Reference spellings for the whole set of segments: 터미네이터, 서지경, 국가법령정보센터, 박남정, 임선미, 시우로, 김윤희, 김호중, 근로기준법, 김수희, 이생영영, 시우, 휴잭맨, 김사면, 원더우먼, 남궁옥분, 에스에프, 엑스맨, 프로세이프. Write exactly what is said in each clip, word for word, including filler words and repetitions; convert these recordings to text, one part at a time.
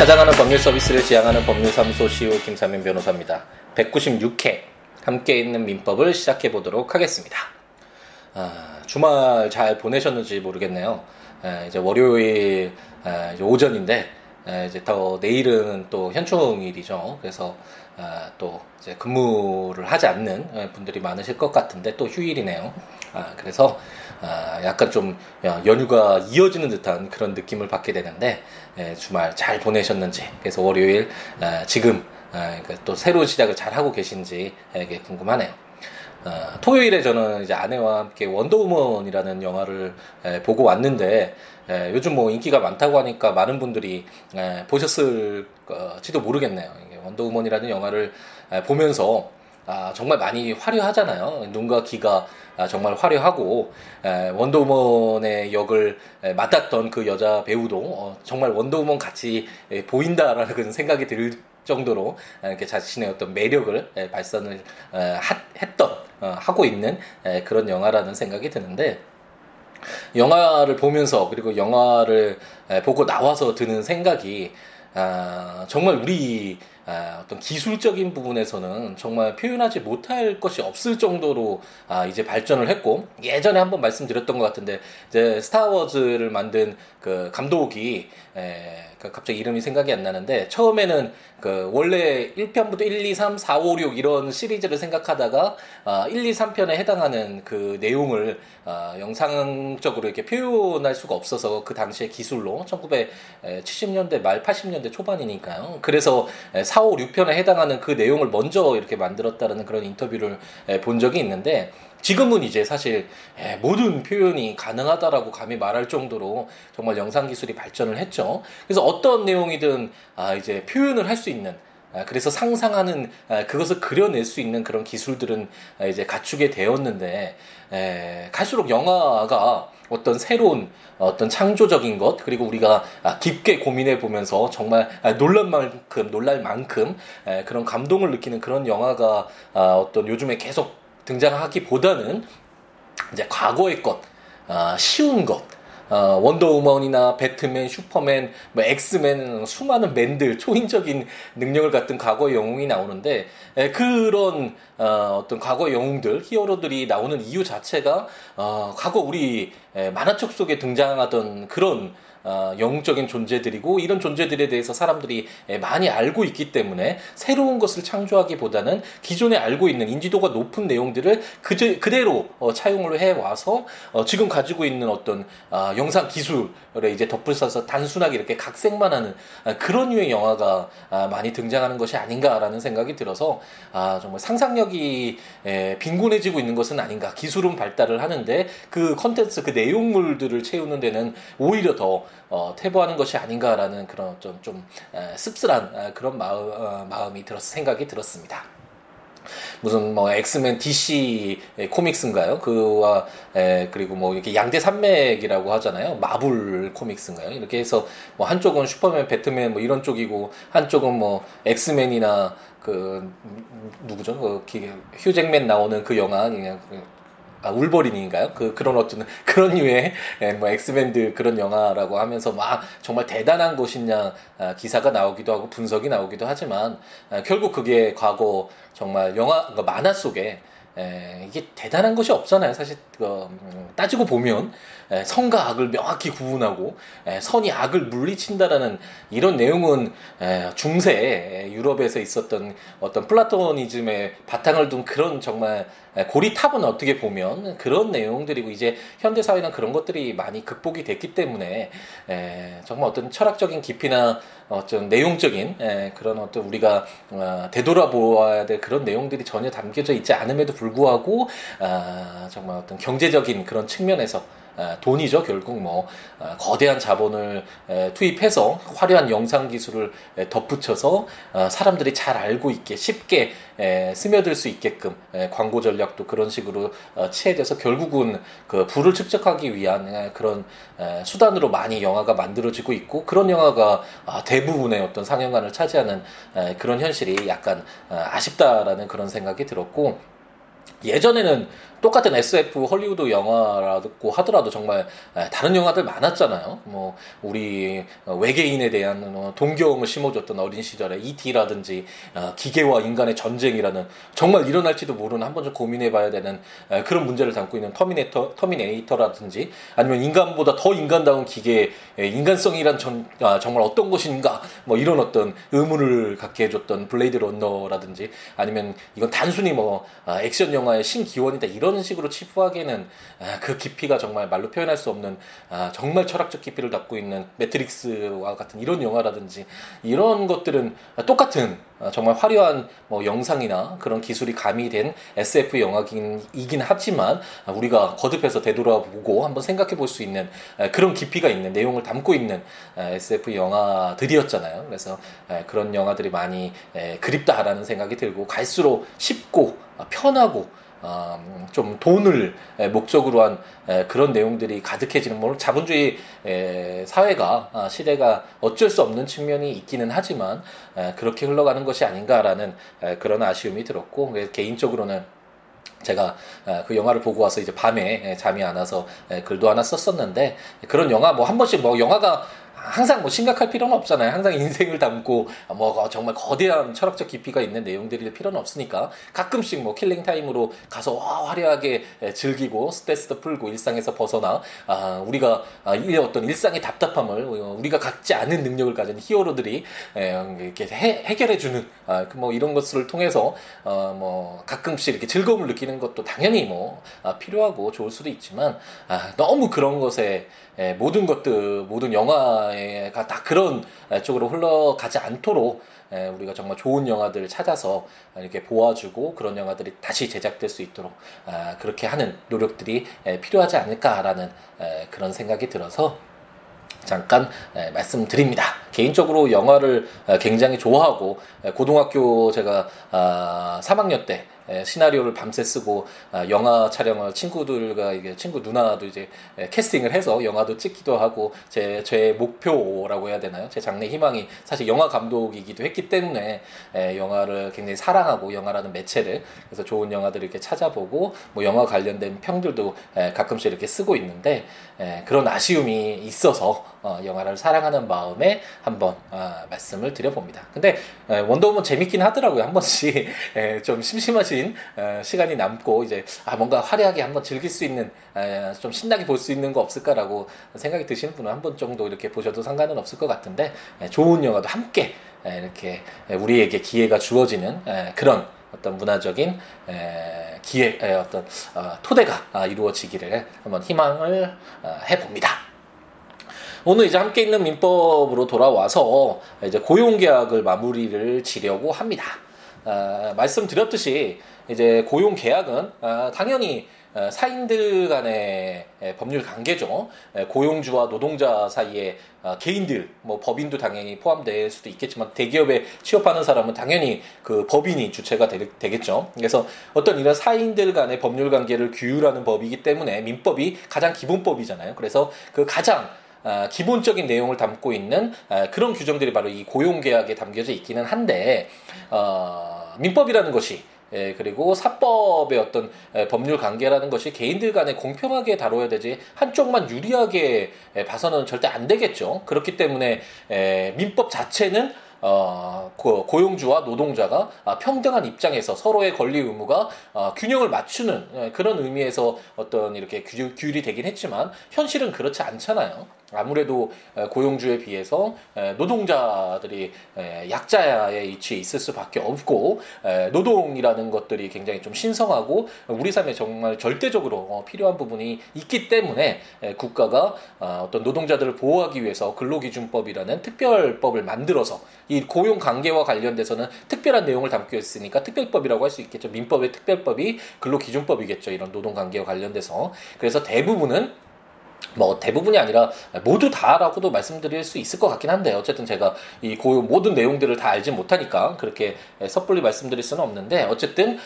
찾아가는 법률 서비스를 지향하는 법률사무소 시우 김사면 변호사입니다. 백구십육 회 함께 있는 민법을 시작해 보도록 하겠습니다. 아, 주말 잘 보내셨는지 모르겠네요. 에, 이제 월요일 에, 이제 오전인데 에, 이제 더 내일은 또 현충일이죠. 그래서 에, 또 이제 근무를 하지 않는 분들이 많으실 것 같은데 또 휴일이네요. 아, 그래서 아, 약간 좀 연휴가 이어지는 듯한 그런 느낌을 받게 되는데 에, 주말 잘 보내셨는지, 그래서 월요일 에, 지금 에, 또 새로운 시작을 잘 하고 계신지 이게 궁금하네요. 어, 토요일에 저는 이제 아내와 함께 원더우먼이라는 영화를 에, 보고 왔는데 에, 요즘 뭐 인기가 많다고 하니까 많은 분들이 에, 보셨을지도 모르겠네요. 원더우먼이라는 영화를 에, 보면서 아, 정말 많이 화려하잖아요. 눈과 귀가 아, 정말 화려하고 에, 원더우먼의 역을 에, 맡았던 그 여자 배우도 어, 정말 원더우먼 같이 에, 보인다라는 그런 생각이 들 정도로 이렇게 자신의 어떤 매력을 발산을 했던 하고 있는 그런 영화라는 생각이 드는데, 영화를 보면서 그리고 영화를 보고 나와서 드는 생각이 정말 우리 어떤 기술적인 부분에서는 정말 표현하지 못할 것이 없을 정도로 이제 발전을 했고, 예전에 한번 말씀드렸던 것 같은데 이제 스타워즈를 만든 그 감독이 갑자기 이름이 생각이 안 나는데, 처음에는 그 원래 일 편부터 일, 이, 삼, 사, 오, 육 이런 시리즈를 생각하다가 일, 이, 삼 편에 해당하는 그 내용을 영상적으로 이렇게 표현할 수가 없어서 그 당시의 기술로 천구백칠십 년대 말 팔십 년대 초반이니까요. 그래서 사, 오, 육 편에 해당하는 그 내용을 먼저 이렇게 만들었다라는 그런 인터뷰를 본 적이 있는데, 지금은 이제 사실 모든 표현이 가능하다라고 감히 말할 정도로 정말 영상 기술이 발전을 했죠. 그래서 어떤 내용이든 이제 표현을 할 수 있는, 그래서 상상하는, 그것을 그려낼 수 있는 그런 기술들은 이제 갖추게 되었는데, 갈수록 영화가 어떤 새로운 어떤 창조적인 것, 그리고 우리가 깊게 고민해 보면서 정말 놀랄 만큼 놀랄 만큼 그런 감동을 느끼는 그런 영화가 어떤 요즘에 계속 등장하기보다는 이제 과거의 것, 쉬운 것, 어, 원더우먼이나 배트맨, 슈퍼맨, 뭐 엑스맨, 수많은 맨들, 초인적인 능력을 갖춘 과거의 영웅이 나오는데, 에, 그런 어, 어떤 과거의 영웅들, 히어로들이 나오는 이유 자체가 어, 과거 우리 에, 만화책 속에 등장하던 그런 어, 영웅적인 존재들이고, 이런 존재들에 대해서 사람들이 에, 많이 알고 있기 때문에 새로운 것을 창조하기보다는 기존에 알고 있는 인지도가 높은 내용들을 그제, 그대로 어, 차용을 해와서 어, 지금 가지고 있는 어떤 어, 영상 기술에 이제 덧붙여서 단순하게 이렇게 각색만 하는 아, 그런 유의 영화가 아, 많이 등장하는 것이 아닌가라는 생각이 들어서, 아, 정말 상상력이 에, 빈곤해지고 있는 것은 아닌가. 기술은 발달을 하는데 그 컨텐츠, 그 내용물들을 채우는 데는 오히려 더 어, 퇴보하는 것이 아닌가라는 그런 좀, 좀 에, 씁쓸한 에, 그런 마음, 어, 마음이 들었, 생각이 들었습니다. 무슨 뭐 엑스맨 디씨 코믹스인가요? 그와 에, 그리고 뭐 이렇게 양대 산맥이라고 하잖아요. 마블 코믹스인가요? 이렇게 해서 뭐 한쪽은 슈퍼맨, 배트맨 뭐 이런 쪽이고, 한쪽은 뭐 엑스맨이나 그 누구죠? 그 휴잭맨 나오는 그 영화, 그냥 아, 울버린인가요? 그, 그런 어떤, 그런 류의, 에, 뭐, 엑스맨들 그런 영화라고 하면서 막 정말 대단한 것이냐, 아, 기사가 나오기도 하고 분석이 나오기도 하지만, 아, 결국 그게 과거 정말 영화, 만화 속에, 에, 이게 대단한 것이 없잖아요. 사실, 어, 따지고 보면, 에, 선과 악을 명확히 구분하고, 에, 선이 악을 물리친다라는 이런 내용은, 에, 중세, 에, 유럽에서 있었던 어떤 플라토니즘의 바탕을 둔 그런 정말, 고리탑은 어떻게 보면 그런 내용들이고, 이제 현대사회는 그런 것들이 많이 극복이 됐기 때문에 에, 정말 어떤 철학적인 깊이나 어떤 내용적인 에, 그런 어떤 우리가 어, 되돌아보아야 될 그런 내용들이 전혀 담겨져 있지 않음에도 불구하고 어, 정말 어떤 경제적인 그런 측면에서 돈이죠. 결국 뭐 거대한 자본을 투입해서 화려한 영상 기술을 덧붙여서 사람들이 잘 알고 있게 쉽게 스며들 수 있게끔 광고 전략도 그런 식으로 취해져서 결국은 그 부를 축적하기 위한 그런 수단으로 많이 영화가 만들어지고 있고, 그런 영화가 대부분의 어떤 상영관을 차지하는 그런 현실이 약간 아쉽다라는 그런 생각이 들었고, 예전에는 똑같은 에스에프 헐리우드 영화라고 하더라도 정말 다른 영화들 많았잖아요. 뭐 우리 외계인에 대한 동경을 심어줬던 어린 시절의 이티라든지 기계와 인간의 전쟁이라는 정말 일어날지도 모르는 한 번 좀 고민해봐야 되는 그런 문제를 담고 있는 터미네이터, 터미네이터라든지 아니면 인간보다 더 인간다운 기계, 인간성이란 전, 아, 정말 어떤 것인가 뭐 이런 어떤 의문을 갖게 해줬던 블레이드 런너라든지 아니면 이건 단순히 뭐 아, 액션 영화의 신기원이다 이런 식으로 치부하기에는 아, 그 깊이가 정말 말로 표현할 수 없는 아, 정말 철학적 깊이를 갖고 있는 매트릭스와 같은 이런 영화라든지 이런 것들은 똑같은 아, 정말 화려한 뭐 영상이나 그런 기술이 가미된 에스에프 영화이긴 하지만 아, 우리가 거듭해서 되돌아보고 한번 생각해 볼 수 있는 아, 그런 깊이가 있는 내용을 담고 있는 아, 에스에프 영화들이었잖아요. 그래서 아, 그런 영화들이 많이 에, 그립다라는 생각이 들고 갈수록 쉽고 아, 편하고 어, 좀 돈을 목적으로 한 그런 내용들이 가득해지는 뭐 자본주의 사회가 시대가 어쩔 수 없는 측면이 있기는 하지만 그렇게 흘러가는 것이 아닌가라는 그런 아쉬움이 들었고 개인적으로는 제가 그 영화를 보고 와서 이제 밤에 잠이 안 와서 글도 하나 썼었는데 그런 영화 뭐 한 번씩 뭐 영화가 항상 뭐 심각할 필요는 없잖아요. 항상 인생을 담고 뭐 정말 거대한 철학적 깊이가 있는 내용들일 필요는 없으니까 가끔씩 뭐 킬링 타임으로 가서 와 화려하게 즐기고 스트레스도 풀고 일상에서 벗어나 아 우리가 어떤 일상의 답답함을 우리가 갖지 않은 능력을 가진 히어로들이 이렇게 해결해주는 뭐 이런 것을 통해서 뭐 가끔씩 이렇게 즐거움을 느끼는 것도 당연히 뭐 필요하고 좋을 수도 있지만 너무 그런 것에 모든 것들 모든 영화 가 다 그런 쪽으로 흘러가지 않도록 우리가 정말 좋은 영화들을 찾아서 이렇게 보아주고 그런 영화들이 다시 제작될 수 있도록 그렇게 하는 노력들이 필요하지 않을까라는 그런 생각이 들어서 잠깐 말씀드립니다. 개인적으로 영화를 굉장히 좋아하고 고등학교 제가 삼 학년 때 시나리오를 밤새 쓰고 영화 촬영을 친구들과 이게 친구 누나도 이제 캐스팅을 해서 영화도 찍기도 하고 제, 제 목표라고 해야 되나요? 제 장래 희망이 사실 영화 감독이기도 했기 때문에 영화를 굉장히 사랑하고 영화라는 매체를 그래서 좋은 영화들을 이렇게 찾아보고 뭐 영화 관련된 평들도 가끔씩 이렇게 쓰고 있는데 그런 아쉬움이 있어서 영화를 사랑하는 마음에 한번 말씀을 드려봅니다. 근데 원더우먼 재밌긴 하더라고요. 한 번씩 좀 심심하지 시간이 남고 이제 아 뭔가 화려하게 한번 즐길 수 있는 좀 신나게 볼 수 있는 거 없을까라고 생각이 드시는 분은 한 번 정도 이렇게 보셔도 상관은 없을 것 같은데 좋은 영화도 함께 이렇게 우리에게 기회가 주어지는 그런 어떤 문화적인 기회 어떤 토대가 이루어지기를 한번 희망을 해봅니다. 오늘 이제 함께 있는 민법으로 돌아와서 이제 고용계약을 마무리를 지려고 합니다. 아, 말씀드렸듯이 이제 고용 계약은 아, 당연히 사인들 간의 법률 관계죠. 고용주와 노동자 사이에 개인들, 뭐 법인도 당연히 포함될 수도 있겠지만 대기업에 취업하는 사람은 당연히 그 법인이 주체가 되겠죠. 그래서 어떤 이런 사인들 간의 법률 관계를 규율하는 법이기 때문에 민법이 가장 기본법이잖아요. 그래서 그 가장 아, 기본적인 내용을 담고 있는 아, 그런 규정들이 바로 이 고용계약에 담겨져 있기는 한데 어, 민법이라는 것이 예, 그리고 사법의 어떤 예, 법률 관계라는 것이 개인들 간에 공평하게 다뤄야 되지 한쪽만 유리하게 예, 봐서는 절대 안 되겠죠. 그렇기 때문에 예, 민법 자체는 어, 고, 고용주와 노동자가 아, 평등한 입장에서 서로의 권리 의무가 아, 균형을 맞추는 예, 그런 의미에서 어떤 이렇게 규, 규율이 되긴 했지만 현실은 그렇지 않잖아요. 아무래도 고용주에 비해서 노동자들이 약자의 위치에 있을 수밖에 없고 노동이라는 것들이 굉장히 좀 신성하고 우리 삶에 정말 절대적으로 필요한 부분이 있기 때문에 국가가 어떤 노동자들을 보호하기 위해서 근로기준법이라는 특별법을 만들어서 이 고용관계와 관련돼서는 특별한 내용을 담고 있으니까 특별법이라고 할 수 있겠죠. 민법의 특별법이 근로기준법이겠죠. 이런 노동관계와 관련돼서. 그래서 대부분은 뭐 대부분이 아니라 모두 다라고도 말씀드릴 수 있을 것 같긴 한데 어쨌든 제가 이 고용 모든 내용들을 다 알지 못하니까 그렇게 섣불리 말씀드릴 수는 없는데 어쨌든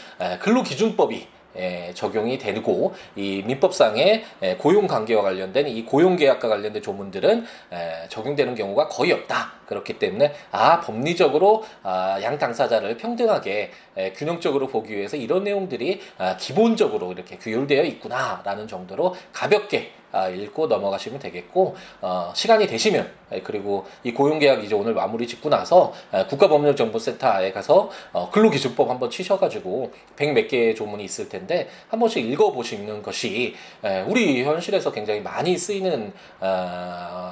근로기준법이 예, 적용이 되고, 이 민법상의 예, 고용관계와 관련된 이 고용계약과 관련된 조문들은 예, 적용되는 경우가 거의 없다. 그렇기 때문에 아 법리적으로 아, 양 당사자를 평등하게 예, 균형적으로 보기 위해서 이런 내용들이 아, 기본적으로 이렇게 규율되어 있구나라는 정도로 가볍게 아, 읽고 넘어가시면 되겠고, 어, 시간이 되시면 예, 그리고 이 고용계약 이제 오늘 마무리 짓고 나서 예, 국가법령정보센터에 가서 어, 근로기준법 한번 치셔가지고 백몇 개의 조문이 있을 텐데 한 번씩 읽어보시는 것이 우리 현실에서 굉장히 많이 쓰이는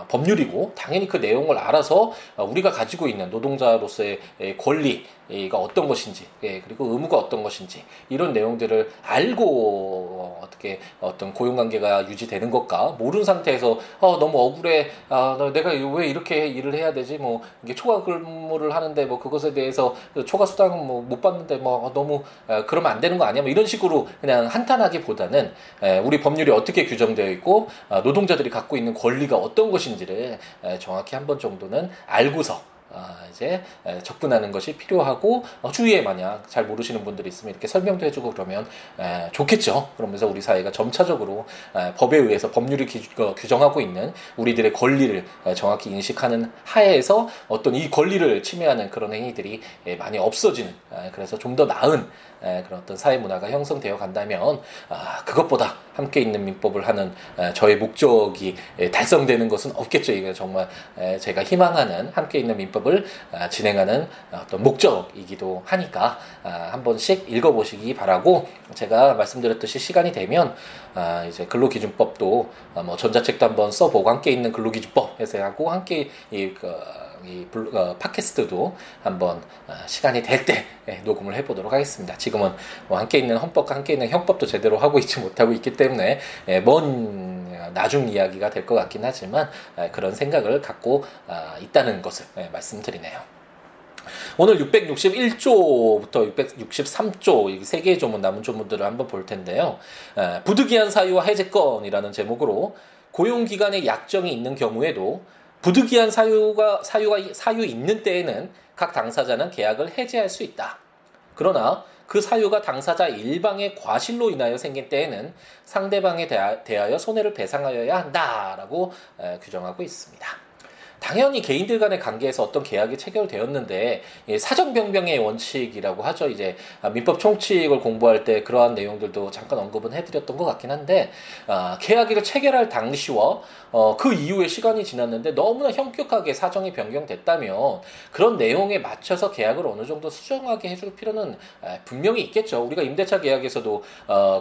법률이고, 당연히 그 내용을 알아서 우리가 가지고 있는 노동자로서의 권리가 어떤 것인지 그리고 의무가 어떤 것인지 이런 내용들을 알고 어떻게 어떤 고용관계가 유지되는 것과 모르는 상태에서 어, 너무 억울해, 아, 내가 왜 이렇게 일을 해야 되지, 뭐 이게 초과 근무를 하는데 뭐 그것에 대해서 초과 수당은 뭐 못 받는데 뭐 너무 아, 그러면 안 되는 거 아니야, 뭐 이런 식으로 그냥 한탄하기보다는 우리 법률이 어떻게 규정되어 있고 노동자들이 갖고 있는 권리가 어떤 것인지를 정확히 한 번 정도는 알고서 이제 접근하는 것이 필요하고, 주위에 만약 잘 모르시는 분들이 있으면 이렇게 설명도 해주고 그러면 좋겠죠. 그러면서 우리 사회가 점차적으로 법에 의해서 법률이 규정하고 있는 우리들의 권리를 정확히 인식하는 하에서 어떤 이 권리를 침해하는 그런 행위들이 많이 없어지는, 그래서 좀 더 나은 그런 어떤 사회 문화가 형성되어 간다면 그것보다 함께 있는 민법을 하는 저의 목적이 달성되는 것은 없겠죠. 이건 정말 제가 희망하는 함께 있는 민법을 진행하는 어떤 목적이기도 하니까 한 번씩 읽어보시기 바라고, 제가 말씀드렸듯이 시간이 되면 이제 근로기준법도 뭐 전자책도 한번 써보고, 함께 있는 근로기준법 해석하고, 함께 이 이 팟캐스트도 한번 시간이 될 때 녹음을 해보도록 하겠습니다. 지금은 뭐 함께 있는 헌법과 함께 있는 형법도 제대로 하고 있지 못하고 있기 때문에 먼 나중 이야기가 될 것 같긴 하지만 그런 생각을 갖고 있다는 것을 말씀드리네요. 오늘 육백육십일 조부터 육백육십삼 조 이 세 개의 조문, 남은 조문들을 한번 볼 텐데요. 부득이한 사유와 해제권이라는 제목으로 고용기간의 약정이 있는 경우에도 부득이한 사유가, 사유가, 사유 있는 때에는 각 당사자는 계약을 해제할 수 있다. 그러나 그 사유가 당사자 일방의 과실로 인하여 생긴 때에는 상대방에 대하여 손해를 배상하여야 한다라고 규정하고 있습니다. 당연히 개인들 간의 관계에서 어떤 계약이 체결되었는데 사정변경의 원칙이라고 하죠. 이제 민법 총칙을 공부할 때 그러한 내용들도 잠깐 언급은 해드렸던 것 같긴 한데, 계약을 체결할 당시와 그 이후에 시간이 지났는데 너무나 현격하게 사정이 변경됐다면 그런 내용에 맞춰서 계약을 어느 정도 수정하게 해줄 필요는 분명히 있겠죠. 우리가 임대차 계약에서도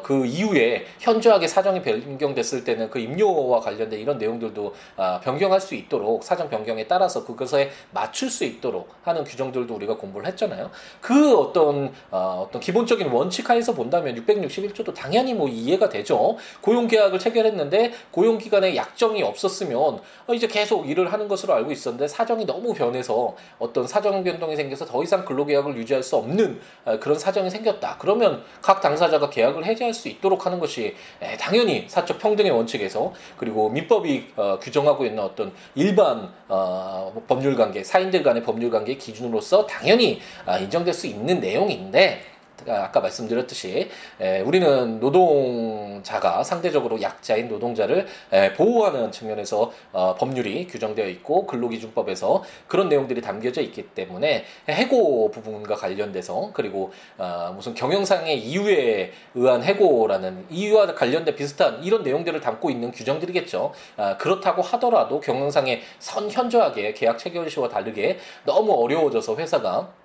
그 이후에 현저하게 사정이 변경됐을 때는 그 임료와 관련된 이런 내용들도 변경할 수 있도록, 사정 변경에 따라서 그것에 맞출 수 있도록 하는 규정들도 우리가 공부를 했잖아요. 그 어떤 어, 어떤 기본적인 원칙 하에서 본다면 육백육십일 조도 당연히 뭐 이해가 되죠. 고용계약을 체결했는데 고용기간에 약정이 없었으면 어, 이제 계속 일을 하는 것으로 알고 있었는데 사정이 너무 변해서 어떤 사정 변동이 생겨서 더 이상 근로계약을 유지할 수 없는 어, 그런 사정이 생겼다. 그러면 각 당사자가 계약을 해제할 수 있도록 하는 것이 에, 당연히 사적 평등의 원칙에서, 그리고 민법이 어, 규정하고 있는 어떤 일반 어, 법률관계, 사인들 간의 법률관계 기준으로서 당연히 아, 인정될 수 있는 내용인데, 아까 말씀드렸듯이 에, 우리는 노동자가 상대적으로 약자인 노동자를 에, 보호하는 측면에서 어, 법률이 규정되어 있고 근로기준법에서 그런 내용들이 담겨져 있기 때문에 해고 부분과 관련돼서, 그리고 어, 무슨 경영상의 이유에 의한 해고라는 이유와 관련된 비슷한 이런 내용들을 담고 있는 규정들이겠죠. 아, 그렇다고 하더라도 경영상의 선현저하게 계약 체결 시와 다르게 너무 어려워져서 회사가,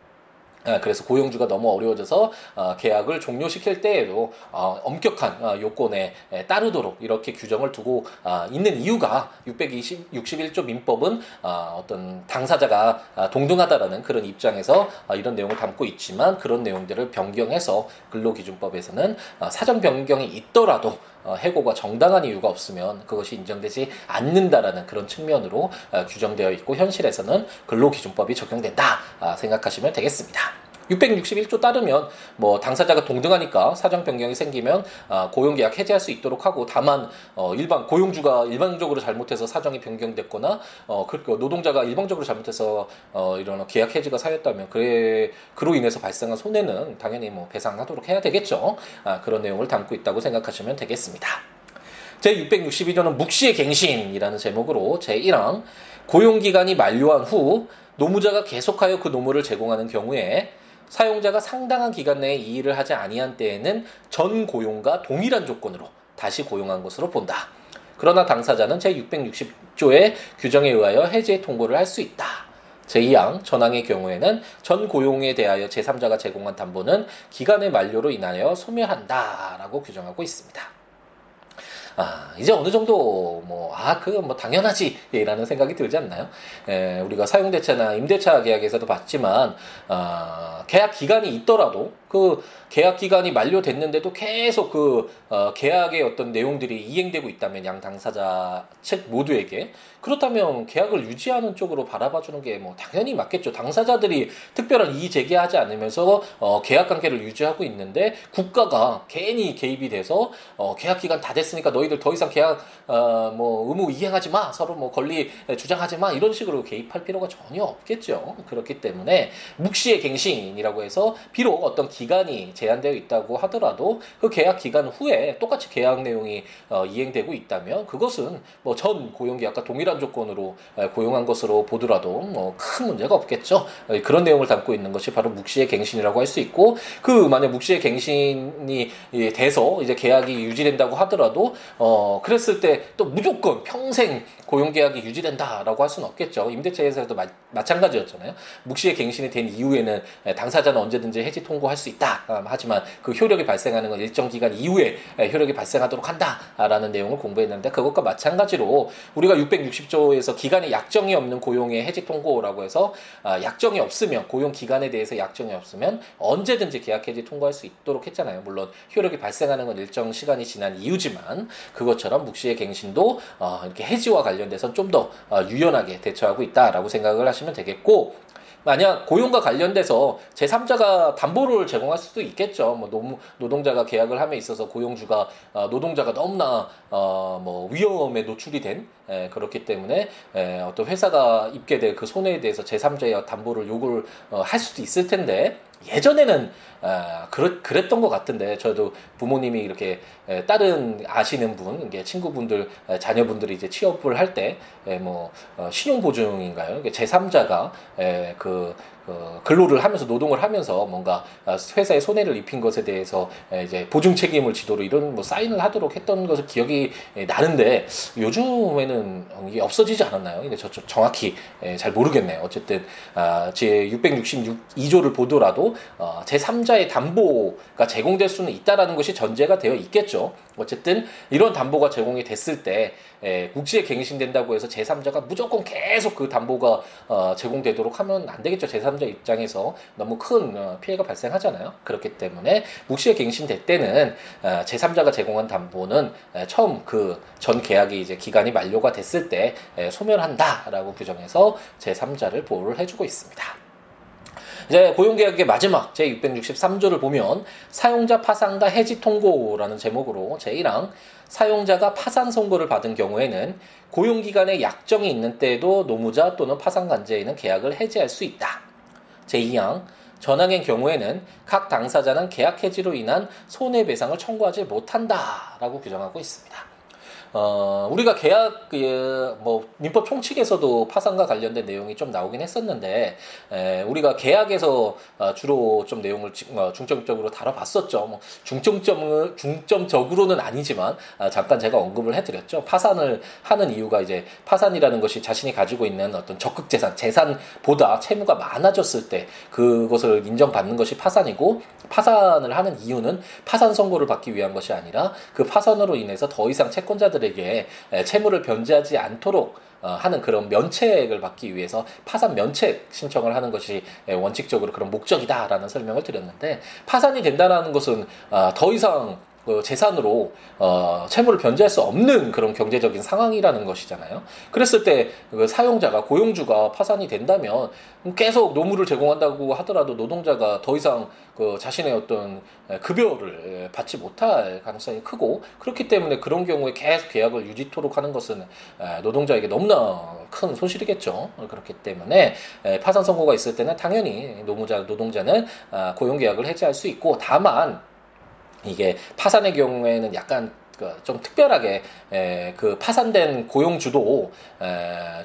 그래서 고용주가 너무 어려워져서 계약을 종료시킬 때에도 엄격한 요건에 따르도록 이렇게 규정을 두고 있는 이유가 육백육십일 조 민법은 어떤 당사자가 동등하다라는 그런 입장에서 이런 내용을 담고 있지만, 그런 내용들을 변경해서 근로기준법에서는 사정 변경이 있더라도 해고가 정당한 이유가 없으면 그것이 인정되지 않는다라는 그런 측면으로 규정되어 있고 현실에서는 근로기준법이 적용된다 생각하시면 되겠습니다. 육백육십일 조 따르면 뭐 당사자가 동등하니까 사정 변경이 생기면 고용계약 해제할 수 있도록 하고, 다만 일반 고용주가 일방적으로 잘못해서 사정이 변경됐거나 그리고 노동자가 일방적으로 잘못해서 이런 계약 해지가 사였다면 그래 그로 인해서 발생한 손해는 당연히 뭐 배상하도록 해야 되겠죠. 그런 내용을 담고 있다고 생각하시면 되겠습니다. 제육백육십이 조는 묵시의 갱신이라는 제목으로 제일 항 고용기간이 만료한 후 노무자가 계속하여 그 노무를 제공하는 경우에 사용자가 상당한 기간 내에 이 일을 하지 아니한 때에는 전 고용과 동일한 조건으로 다시 고용한 것으로 본다. 그러나 당사자는 제육백육십 조의 규정에 의하여 해지의 통고를 할 수 있다. 제이 항 전항의 경우에는 전 고용에 대하여 제삼자가 제공한 담보는 기간의 만료로 인하여 소멸한다 라고 규정하고 있습니다. 아, 이제 어느 정도, 뭐, 아, 그건 뭐, 당연하지, 예, 라는 생각이 들지 않나요? 예, 우리가 사용대차나 임대차 계약에서도 봤지만, 아, 계약 기간이 있더라도, 그, 계약 기간이 만료됐는데도 계속 그, 어, 계약의 어떤 내용들이 이행되고 있다면, 양 당사자 측 모두에게, 그렇다면 계약을 유지하는 쪽으로 바라봐주는 게 뭐, 당연히 맞겠죠. 당사자들이 특별한 이의 제기하지 않으면서, 어, 계약 관계를 유지하고 있는데, 국가가 괜히 개입이 돼서, 어, 계약 기간 다 됐으니까 너희 더 이상 계약 어, 뭐 의무 이행하지 마, 서로 뭐 권리 주장하지 마, 이런 식으로 개입할 필요가 전혀 없겠죠. 그렇기 때문에 묵시의 갱신이라고 해서 비록 어떤 기간이 제한되어 있다고 하더라도 그 계약 기간 후에 똑같이 계약 내용이 어, 이행되고 있다면 그것은 뭐 전 고용계약과 동일한 조건으로 고용한 것으로 보더라도 뭐 큰 문제가 없겠죠. 그런 내용을 담고 있는 것이 바로 묵시의 갱신이라고 할 수 있고, 그 만약 묵시의 갱신이 돼서 이제 계약이 유지된다고 하더라도 어 그랬을 때 또 무조건 평생 고용계약이 유지된다라고 할 수는 없겠죠. 임대차에서도 마, 마찬가지였잖아요. 묵시의 갱신이 된 이후에는 당사자는 언제든지 해지 통고할 수 있다. 음, 하지만 그 효력이 발생하는 건 일정 기간 이후에 효력이 발생하도록 한다라는 내용을 공부했는데, 그것과 마찬가지로 우리가 육백육십 조에서 기간에 약정이 없는 고용의 해지 통고라고 해서 아, 약정이 없으면 고용 기간에 대해서 약정이 없으면 언제든지 계약 해지 통고할 수 있도록 했잖아요. 물론 효력이 발생하는 건 일정 시간이 지난 이유지만 그것처럼 묵시의 갱신도 어, 이렇게 해지와 관련돼서 좀 더 어, 유연하게 대처하고 있다라고 생각을 하시면 되겠고, 만약 고용과 관련돼서 제삼자가 담보를 제공할 수도 있겠죠. 뭐 노무, 노동자가 계약을 함에 있어서 고용주가 어, 노동자가 너무나 어, 뭐 위험에 노출이 된 에, 그렇기 때문에 에, 어떤 회사가 입게 될 그 손해에 대해서 제삼자의 담보를 요구를 어, 할 수도 있을 텐데, 예전에는 아, 그랬, 그랬던 것 같은데, 저도 부모님이 이렇게 에, 다른 아시는 분, 이게 친구분들, 에, 자녀분들이 이제 취업을 할 때, 뭐, 어, 신용보증인가요? 제삼자가 에, 그, 그 근로를 하면서 노동을 하면서 뭔가 회사에 손해를 입힌 것에 대해서 이제 보증 책임을 지도로 이런 뭐 사인을 하도록 했던 것을 기억이 나는데, 요즘에는 이게 없어지지 않았나요? 근데 저 정확히 잘 모르겠네요. 어쨌든 제 육백육십이 조를 보더라도 제삼자의 담보가 제공될 수는 있다라는 것이 전제가 되어 있겠죠. 어쨌든 이런 담보가 제공이 됐을 때 묵시에 갱신된다고 해서 제삼자가 무조건 계속 그 담보가 제공되도록 하면 안 되겠죠. 제삼 자 입장에서 너무 큰 피해가 발생하잖아요. 그렇기 때문에 묵시에 갱신될 때는 제삼자가 제공한 담보는 처음 그 전 계약이 이제 기간이 만료가 됐을 때 소멸한다라고 규정해서 제삼자를 보호를 해주고 있습니다. 이제 고용계약의 마지막 제육백육십삼 조를 보면 사용자 파산과 해지 통고라는 제목으로 제일 항 사용자가 파산 선고를 받은 경우에는 고용기간에 약정이 있는 때에도 노무자 또는 파산 관계인은 계약을 해지할 수 있다. 제이 항 전항의 경우에는 각 당사자는 계약 해지로 인한 손해배상을 청구하지 못한다라고 규정하고 있습니다. 어, 우리가 계약 그, 뭐 민법 총칙에서도 파산과 관련된 내용이 좀 나오긴 했었는데, 에, 우리가 계약에서 어, 주로 좀 내용을 어, 중점적으로 다뤄봤었죠. 뭐 중점점을 중점적으로는 아니지만 아, 잠깐 제가 언급을 해드렸죠. 파산을 하는 이유가 이제 파산이라는 것이 자신이 가지고 있는 어떤 적극재산, 재산보다 채무가 많아졌을 때 그것을 인정받는 것이 파산이고, 파산을 하는 이유는 파산 선고를 받기 위한 것이 아니라 그 파산으로 인해서 더 이상 채권자들의 에게 채무를 변제하지 않도록 하는 그런 면책을 받기 위해서 파산 면책 신청을 하는 것이 원칙적으로 그런 목적이다라는 설명을 드렸는데, 파산이 된다는 것은 더 이상 그 재산으로 어, 채무를 변제할 수 없는 그런 경제적인 상황이라는 것이잖아요. 그랬을 때 그 사용자가, 고용주가 파산이 된다면 계속 노무를 제공한다고 하더라도 노동자가 더 이상 그 자신의 어떤 급여를 받지 못할 가능성이 크고, 그렇기 때문에 그런 경우에 계속 계약을 유지토록 하는 것은 노동자에게 너무나 큰 손실이겠죠. 그렇기 때문에 파산 선고가 있을 때는 당연히 노무자, 노동자는 고용계약을 해지할 수 있고, 다만 이게 파산의 경우에는 약간 좀 특별하게 그 파산된 고용주도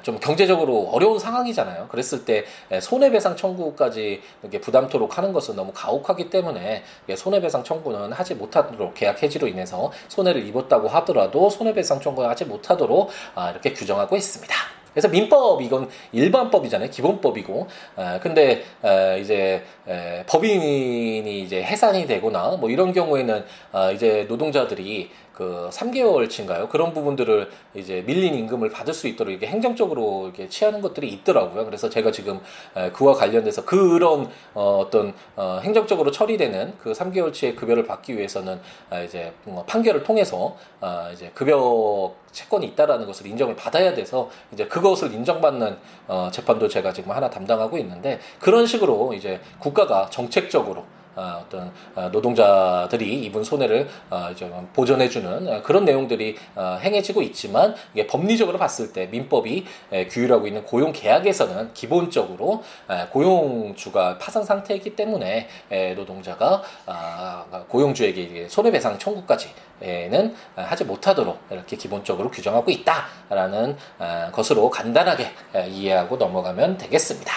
좀 경제적으로 어려운 상황이잖아요. 그랬을 때 손해배상 청구까지 부담토록 하는 것은 너무 가혹하기 때문에 손해배상 청구는 하지 못하도록, 계약 해지로 인해서 손해를 입었다고 하더라도 손해배상 청구는 하지 못하도록 이렇게 규정하고 있습니다. 그래서 민법, 이건 일반법이잖아요. 기본법이고. 아, 근데 아, 이제 에, 법인이 이제 해산이 되거나 뭐 이런 경우에는 아, 이제 노동자들이 그 삼 개월치인가요? 그런 부분들을 이제 밀린 임금을 받을 수 있도록 이게 행정적으로 이렇게 취하는 것들이 있더라고요. 그래서 제가 지금 그와 관련돼서 그런 어떤 행정적으로 처리되는 그 삼 개월치의 급여를 받기 위해서는 이제 판결을 통해서 이제 급여 채권이 있다라는 것을 인정을 받아야 돼서 이제 그것을 인정받는 재판도 제가 지금 하나 담당하고 있는데, 그런 식으로 이제 국가가 정책적으로 어, 어떤 노동자들이 입은 손해를 어, 이제 보전해주는 그런 내용들이 어, 행해지고 있지만, 이게 법리적으로 봤을 때 민법이 에, 규율하고 있는 고용계약에서는 기본적으로 에, 고용주가 파산 상태이기 때문에 에, 노동자가 아, 고용주에게 손해배상 청구까지는 하지 못하도록 이렇게 기본적으로 규정하고 있다라는 아, 것으로 간단하게 에, 이해하고 넘어가면 되겠습니다.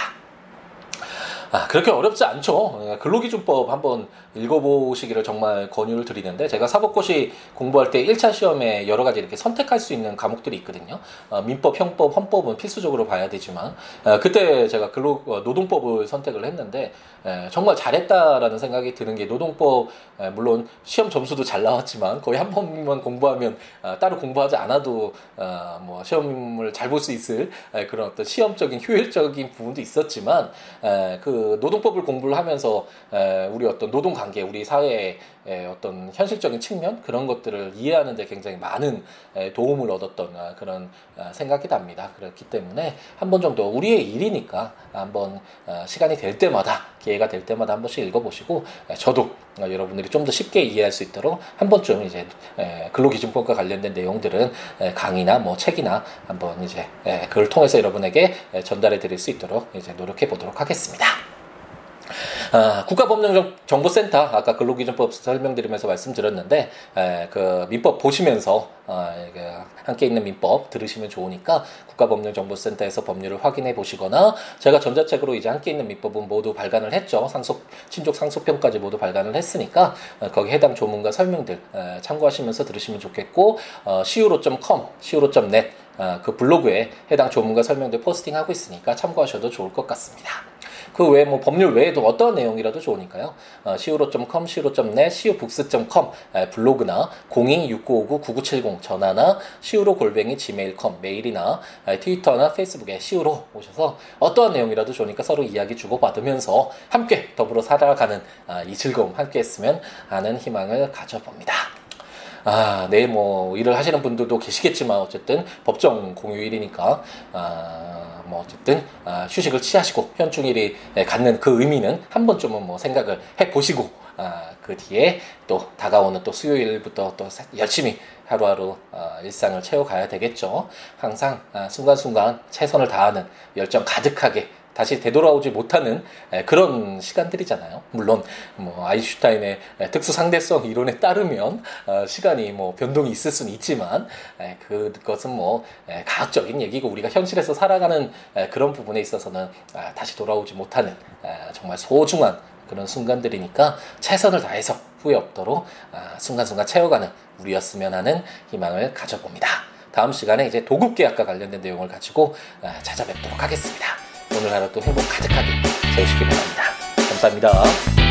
아, 그렇게 어렵지 않죠. 근로기준법 한번 읽어보시기를 정말 권유를 드리는데, 제가 사법고시 공부할 때 일 차 시험에 여러 가지 이렇게 선택할 수 있는 과목들이 있거든요. 아, 민법, 형법, 헌법은 필수적으로 봐야 되지만, 아, 그때 제가 근로 노동법을 선택을 했는데 에, 정말 잘했다라는 생각이 드는 게, 노동법 에, 물론 시험 점수도 잘 나왔지만 거의 한 번만 공부하면 아, 따로 공부하지 않아도 아, 뭐 시험을 잘 볼 수 있을 에, 그런 어떤 시험적인 효율적인 부분도 있었지만, 에, 그 노동법을 공부를 하면서 우리 어떤 노동관계, 우리 사회의 어떤 현실적인 측면, 그런 것들을 이해하는 데 굉장히 많은 도움을 얻었던 그런 생각이 납니다. 그렇기 때문에 한 번 정도 우리의 일이니까 한번 시간이 될 때마다, 기회가 될 때마다 한 번씩 읽어보시고, 저도 여러분들이 좀 더 쉽게 이해할 수 있도록 한 번쯤 이제 근로기준법과 관련된 내용들은 강의나 뭐 책이나 한번 이제 그걸 통해서 여러분에게 전달해 드릴 수 있도록 이제 노력해 보도록 하겠습니다. 아, 국가법령정보센터, 아까 근로기준법 설명드리면서 말씀드렸는데, 에, 그 민법 보시면서 어, 함께 있는 민법 들으시면 좋으니까 국가법령정보센터에서 법률을 확인해 보시거나, 제가 전자책으로 이제 함께 있는 민법은 모두 발간을 했죠. 상속, 친족 상속편까지 모두 발간을 했으니까 어, 거기 해당 조문과 설명들 에, 참고하시면서 들으시면 좋겠고, 어, 시우로 닷컴, 시우로 닷넷 어, 그 블로그에 해당 조문과 설명들 포스팅하고 있으니까 참고하셔도 좋을 것 같습니다. 그 외에 뭐 법률 외에도 어떤 내용이라도 좋으니까요. 어, 시우로 닷컴, 시우로 닷넷, 시우북스 닷컴 에, 블로그나 공이 육구오구 구구칠공 전화나 시우로 골뱅이 지메일 닷컴 메일이나 에, 트위터나 페이스북에 시우로 오셔서 어떠한 내용이라도 좋으니까 서로 이야기 주고받으면서 함께 더불어 살아가는 아, 이 즐거움 함께 했으면 하는 희망을 가져봅니다. 아, 내일 뭐 일을 하시는 분들도 계시겠지만 어쨌든 법정 공휴일이니까 아, 뭐 어쨌든 아, 휴식을 취하시고 현충일이 갖는 그 의미는 한 번쯤은 뭐 생각을 해보시고, 아, 그 뒤에 또 다가오는 또 수요일부터 또 열심히 하루하루 어, 일상을 채워가야 되겠죠. 항상 아, 순간순간 최선을 다하는, 열정 가득하게, 다시 되돌아오지 못하는 그런 시간들이잖아요. 물론 뭐 아인슈타인의 특수상대성 이론에 따르면 시간이 뭐 변동이 있을 수는 있지만, 그것은 뭐 과학적인 얘기고, 우리가 현실에서 살아가는 그런 부분에 있어서는 다시 돌아오지 못하는 정말 소중한 그런 순간들이니까 최선을 다해서 후회 없도록 순간순간 채워가는 우리였으면 하는 희망을 가져봅니다. 다음 시간에 이제 도급계약과 관련된 내용을 가지고 찾아뵙도록 하겠습니다. 오늘 하루 또 행복 가득하게 재우시기 바랍니다. 감사합니다.